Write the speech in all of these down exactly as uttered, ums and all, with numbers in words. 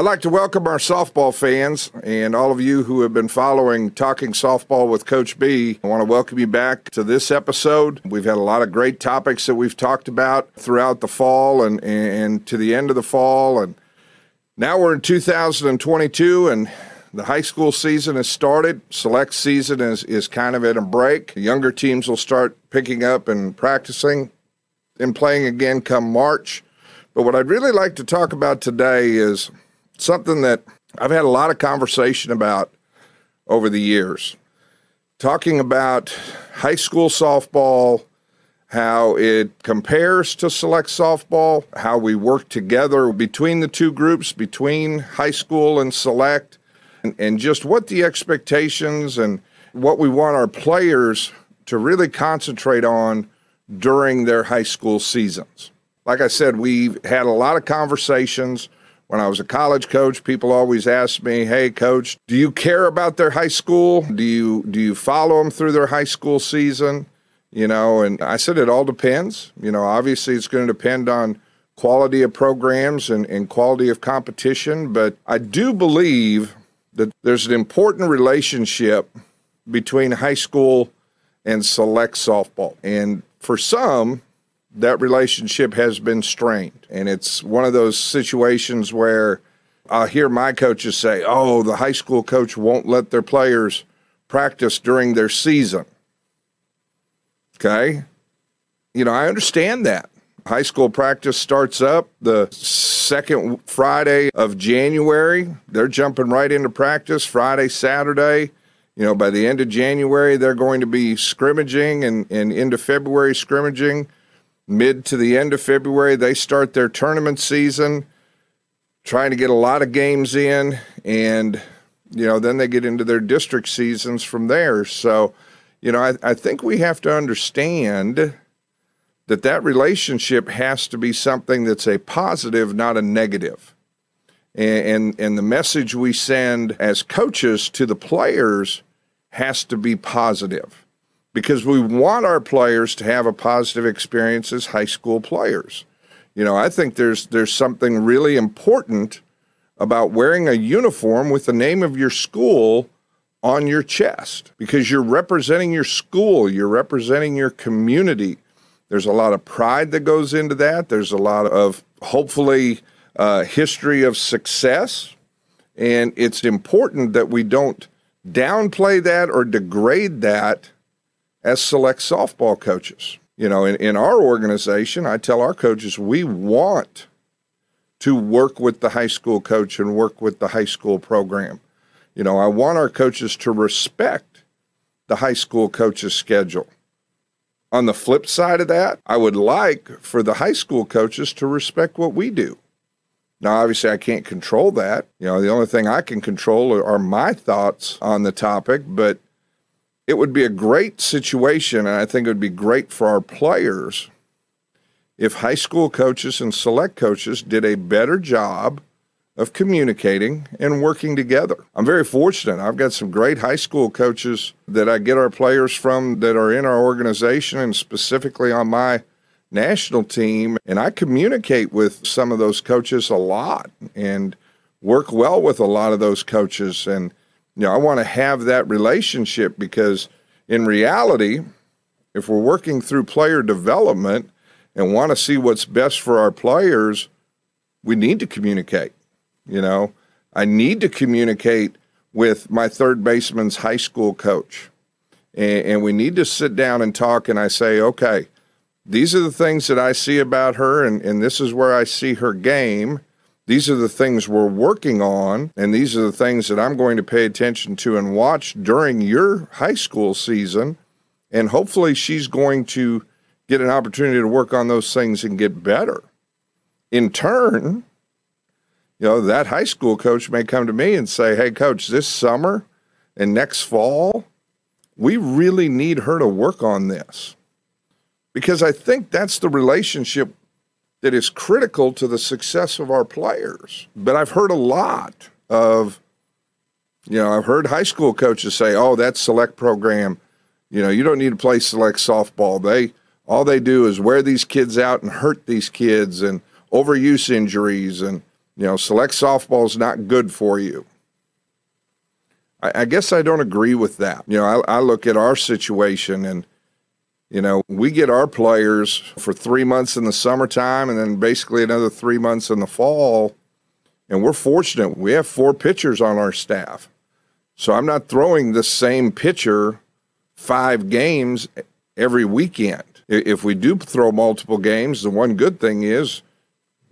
I'd like to welcome our softball fans and all of you who have been following Talking Softball with Coach B. I want to welcome you back to this episode. We've had a lot of great topics that we've talked about throughout the fall and, and to the end of the fall. And now we're in two thousand twenty-two and the high school season has started. Select season is, is kind of at a break. The younger teams will start picking up and practicing and playing again come March. But what I'd really like to talk about today is something that I've had a lot of conversation about over the years, talking about high school softball, how it compares to select softball, how we work together between the two groups, between high school and select, and, and just what the expectations and what we want our players to really concentrate on during their high school seasons. Like I said, we've had a lot of conversations. When I was a college coach, people always asked me, hey, coach, do you care about their high school? Do you do you follow them through their high school season? You know, and I said it all depends. You know, obviously it's going to depend on quality of programs and, and quality of competition. But I do believe that there's an important relationship between high school and select softball. And for some, that relationship has been strained. And it's one of those situations where I hear my coaches say, oh, the high school coach won't let their players practice during their season. Okay? You know, I understand that. High school practice starts up the second Friday of January. They're jumping right into practice Friday, Saturday. You know, by the end of January, they're going to be scrimmaging and, and into February scrimmaging. Mid to the end of February, they start their tournament season, trying to get a lot of games in, and, you know, then they get into their district seasons from there. So, you know, I, I think we have to understand that that relationship has to be something that's a positive, not a negative. And, and, and the message we send as coaches to the players has to be positive, because we want our players to have a positive experience as high school players. You know, I think there's there's something really important about wearing a uniform with the name of your school on your chest, because you're representing your school, you're representing your community. There's a lot of pride that goes into that. There's a lot of, hopefully, uh, history of success. And it's important that we don't downplay that or degrade that as select softball coaches. You know, in, in our organization, I tell our coaches, we want to work with the high school coach and work with the high school program. You know, I want our coaches to respect the high school coach's schedule. On the flip side of that, I would like for the high school coaches to respect what we do. Now, obviously, I can't control that. You know, the only thing I can control are my thoughts on the topic, but it would be a great situation, and I think it would be great for our players if high school coaches and select coaches did a better job of communicating and working together. I'm very fortunate. I've got some great high school coaches that I get our players from that are in our organization and specifically on my national team, and I communicate with some of those coaches a lot and work well with a lot of those coaches. And you know, I want to have that relationship, because in reality, if we're working through player development and want to see what's best for our players, we need to communicate. You know, I need to communicate with my third baseman's high school coach, and, and we need to sit down and talk, and I say, okay, these are the things that I see about her, and, and this is where I see her game. These are the things we're working on, and these are the things that I'm going to pay attention to and watch during your high school season, and hopefully she's going to get an opportunity to work on those things and get better. In turn, you know, that high school coach may come to me and say, hey, coach, this summer and next fall, we really need her to work on this, because I think that's the relationship that is critical to the success of our players. But I've heard a lot of, you know, I've heard high school coaches say, oh, that select program, you know, you don't need to play select softball. They, all they do is wear these kids out and hurt these kids and overuse injuries. And You know, select softball is not good for you. I, I guess I don't agree with that. You know, I, I look at our situation and, you know, we get our players for three months in the summertime and then basically another three months in the fall. And we're fortunate. We have four pitchers on our staff. So I'm not throwing the same pitcher five games every weekend. If we do throw multiple games, the one good thing is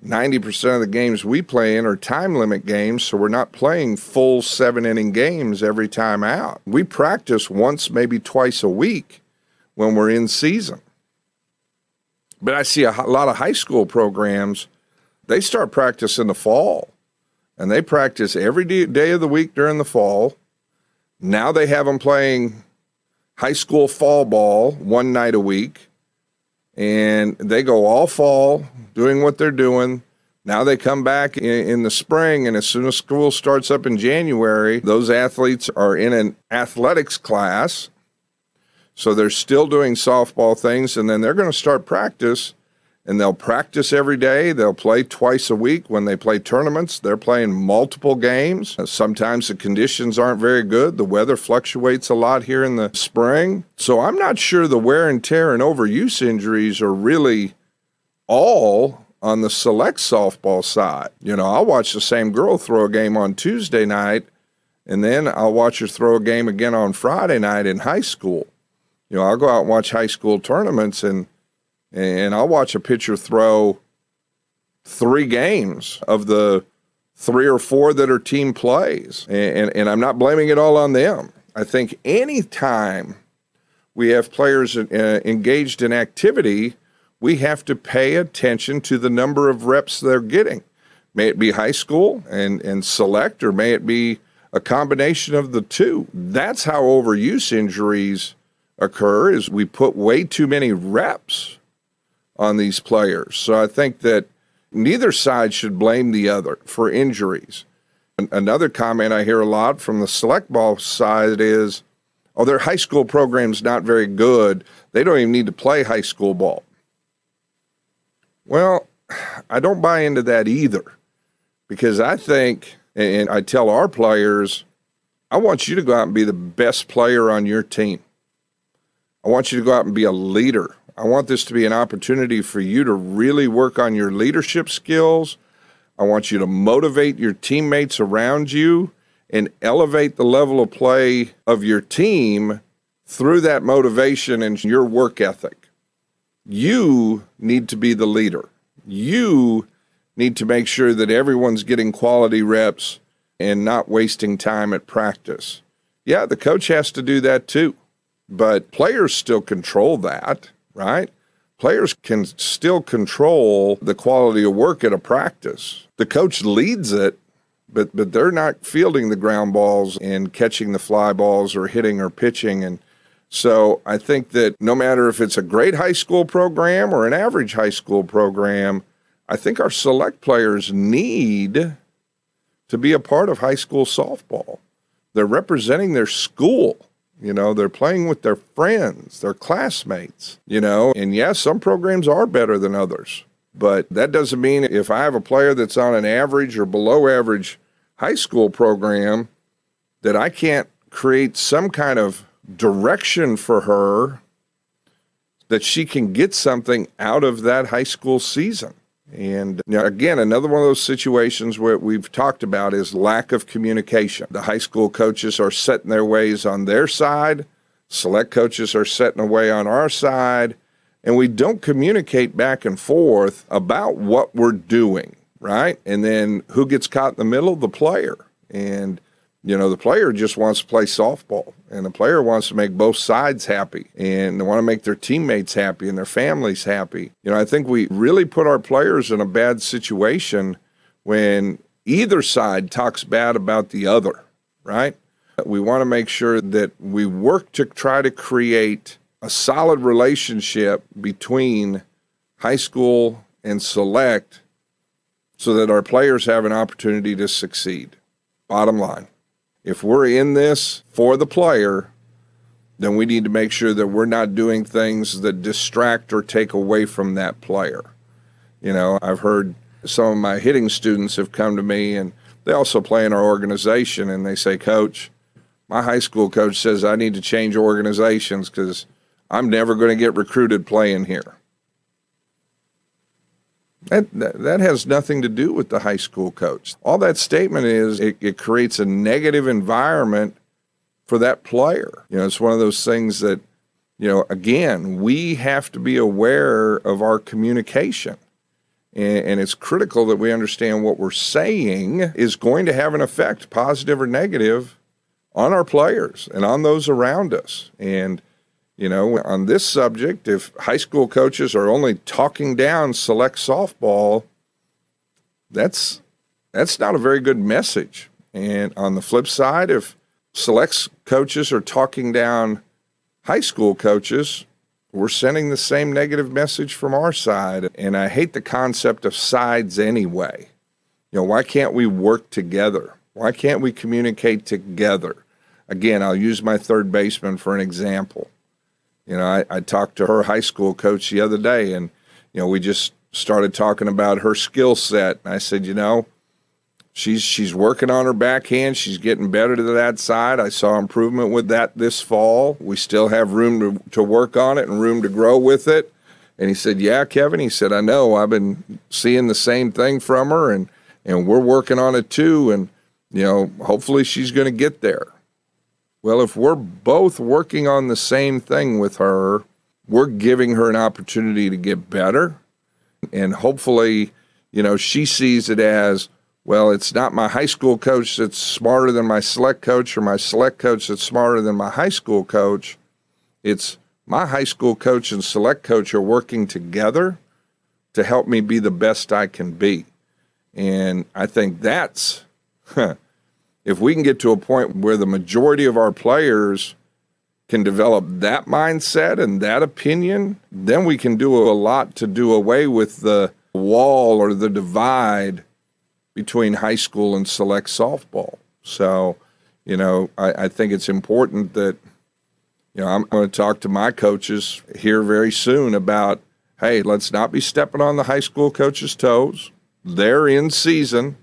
ninety percent of the games we play in are time limit games, so we're not playing full seven-inning games every time out. We practice once, maybe twice a week when we're in season. But I see a lot of high school programs, they start practice in the fall, and they practice every day of the week during the fall. Now they have them playing high school fall ball one night a week, and they go all fall doing what they're doing. Now they come back in, in the spring, and as soon as school starts up in January, those athletes are in an athletics class. So they're still doing softball things, and then they're going to start practice, and they'll practice every day. They'll play twice a week. When they play tournaments, they're playing multiple games. Sometimes the conditions aren't very good. The weather fluctuates a lot here in the spring. So I'm not sure the wear and tear and overuse injuries are really all on the select softball side. You know, I'll watch the same girl throw a game on Tuesday night, and then I'll watch her throw a game again on Friday night in high school. You know, I'll go out and watch high school tournaments, and and I'll watch a pitcher throw three games of the three or four that her team plays. And, and, and I'm not blaming it all on them. I think any time we have players uh, engaged in activity, we have to pay attention to the number of reps they're getting. May it be high school and, and select, or may it be a combination of the two. That's how overuse injuries occur, is we put way too many reps on these players. So I think that neither side should blame the other for injuries. And another comment I hear a lot from the select ball side is, oh, their high school program's not very good. They don't even need to play high school ball. Well, I don't buy into that either, because I think, and I tell our players, I want you to go out and be the best player on your team. I want you to go out and be a leader. I want this to be an opportunity for you to really work on your leadership skills. I want you to motivate your teammates around you and elevate the level of play of your team through that motivation and your work ethic. You need to be the leader. You need to make sure that everyone's getting quality reps and not wasting time at practice. Yeah, the coach has to do that too. But players still control that, right? Players can still control the quality of work at a practice. The coach leads it, but but they're not fielding the ground balls and catching the fly balls or hitting or pitching. And so I think that no matter if it's a great high school program or an average high school program, I think our select players need to be a part of high school softball. They're representing their school. You know, they're playing with their friends, their classmates, you know. And yes, some programs are better than others, but that doesn't mean if I have a player that's on an average or below average high school program that I can't create some kind of direction for her that she can get something out of that high school season. And you know, again, another one of those situations where we've talked about is lack of communication. The high school coaches are setting their ways on their side. Select coaches are setting a way on our side. And we don't communicate back and forth about what we're doing, right? And then who gets caught in the middle? The player. And, you know, the player just wants to play softball. And the player wants to make both sides happy. And they want to make their teammates happy and their families happy. You know, I think we really put our players in a bad situation when either side talks bad about the other, right? We want to make sure that we work to try to create a solid relationship between high school and select so that our players have an opportunity to succeed. Bottom line. If we're in this for the player, then we need to make sure that we're not doing things that distract or take away from that player. You know, I've heard Some of my hitting students have come to me, and they also play in our organization, and they say, Coach, my high school coach says I need to change organizations because I'm never going to get recruited playing here. That, that, that has nothing to do with the high school coach. All that statement is it, it creates a negative environment for that player. You know, it's one of those things that, you know, again, we have to be aware of our communication. And, and it's critical that we understand what we're saying is going to have an effect, positive or negative, on our players and on those around us. And, you know, on this subject, if high school coaches are only talking down select softball, that's that's not a very good message. And on the flip side, if select coaches are talking down high school coaches, we're sending the same negative message from our side. And I hate the concept of sides anyway. You know, why can't we work together? Why can't we communicate together? Again, I'll use my third baseman for an example. You know, I, I talked to her high school coach the other day, and, you know, we just started talking about her skill set. And I said, you know, she's she's working on her backhand. She's getting better to that side. I saw improvement with that this fall. We still have room to, to work on it and room to grow with it. And he said, yeah, Kevin. He said, I know. I've been seeing the same thing from her, and, and we're working on it too. And, you know, hopefully she's going to get there. Well, if we're both working on the same thing with her, we're giving her an opportunity to get better. And hopefully, you know, she sees it as, well, it's not my high school coach that's smarter than my select coach or my select coach that's smarter than my high school coach. It's my high school coach and select coach are working together to help me be the best I can be. And I think that's... Huh. If we can get to a point where the majority of our players can develop that mindset and that opinion, then we can do a lot to do away with the wall or the divide between high school and select softball. So, you know, I, I think it's important that, you know, I'm going to talk to my coaches here very soon about, hey, let's not be stepping on the high school coaches' toes. They're in season.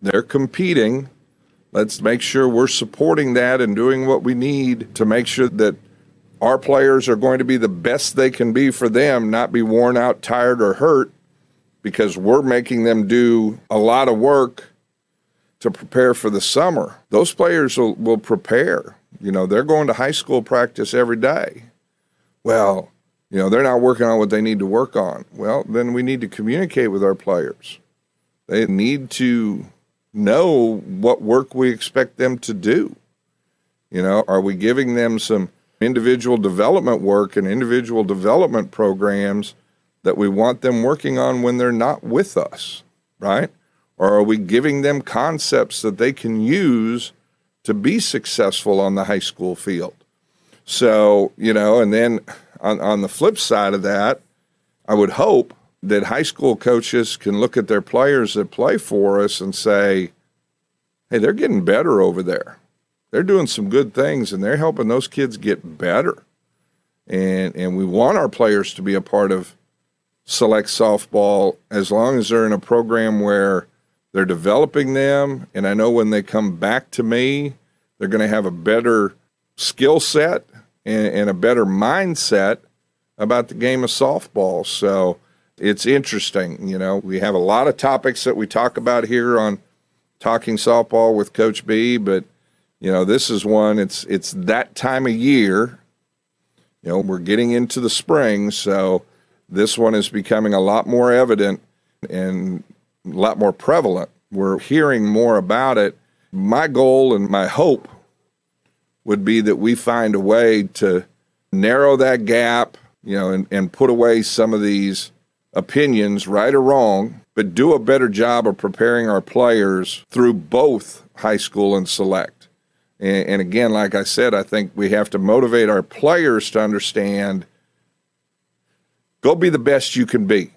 They're competing. Let's make sure we're supporting that and doing what we need to make sure that our players are going to be the best they can be for them, not be worn out, tired, or hurt, because we're making them do a lot of work to prepare for the summer. Those players will, will prepare. You know, they're going to high school practice every day. Well, you know, they're not working on what they need to work on. Well, then we need to communicate with our players. They need to know what work we expect them to do. You know, are we giving them some individual development work and individual development programs that we want them working on when they're not with us, right? Or are we giving them concepts that they can use to be successful on the high school field? So, you know, and then on, on the flip side of that, I would hope that high school coaches can look at their players that play for us and say, hey, they're getting better over there. They're doing some good things, and they're helping those kids get better. And and we want our players to be a part of select softball as long as they're in a program where they're developing them. And I know when they come back to me, they're going to have a better skill set and, and a better mindset about the game of softball. So it's interesting, you know, we have a lot of topics that we talk about here on Talking Softball with Coach B, but, you know, this is one, it's it's that time of year, you know, we're getting into the spring, so this one is becoming a lot more evident and a lot more prevalent. We're hearing more about it. My goal and my hope would be that we find a way to narrow that gap, you know, and, and put away some of these opinions, right or wrong, but do a better job of preparing our players through both high school and select. And, and again, like I said, I think we have to motivate our players to understand, go be the best you can be.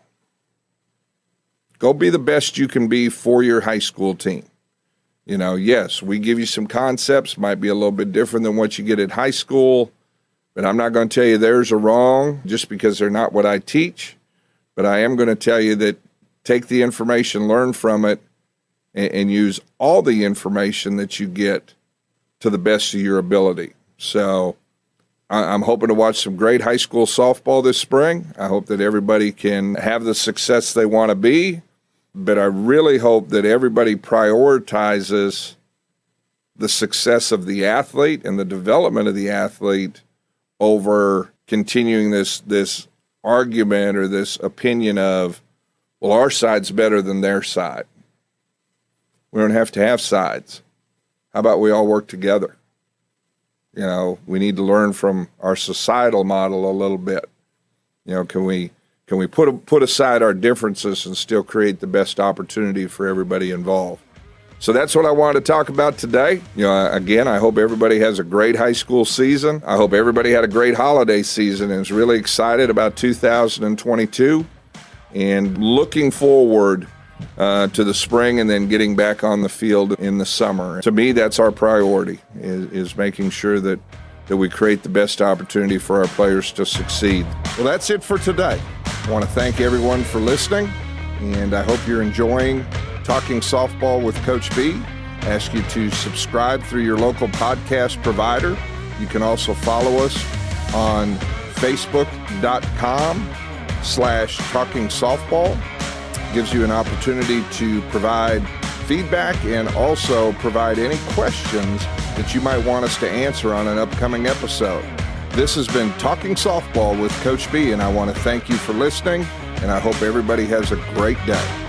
Go be the best you can be for your high school team. You know, yes, we give you some concepts, might be a little bit different than what you get at high school, but I'm not going to tell you theirs are wrong just because they're not what I teach. But I am going to tell you that take the information, learn from it, and, and use all the information that you get to the best of your ability. So I, I'm hoping to watch some great high school softball this spring. I hope that everybody can have the success they want to be, but I really hope that everybody prioritizes the success of the athlete and the development of the athlete over continuing this this argument or this opinion of, well, our side's better than their side. We don't have to have sides. How about we all work together? You know, we need to learn from our societal model a little bit. You know, can we can we put a, put aside our differences and still create the best opportunity for everybody involved? So that's what I wanted to talk about today. You know, again, I hope everybody has a great high school season. I hope everybody had a great holiday season and is really excited about two thousand twenty-two and looking forward uh, to the spring and then getting back on the field in the summer. To me, that's our priority, is, is making sure that, that we create the best opportunity for our players to succeed. Well, that's it for today. I want to thank everyone for listening, and I hope you're enjoying Talking Softball with Coach B. I ask you to subscribe through your local podcast provider. You can also follow us on facebook.com slash talking softball. Gives you an opportunity to provide feedback and also provide any questions that you might want us to answer on an upcoming episode. This has been Talking Softball with Coach B, and I want to thank you for listening, and I hope everybody has a great day.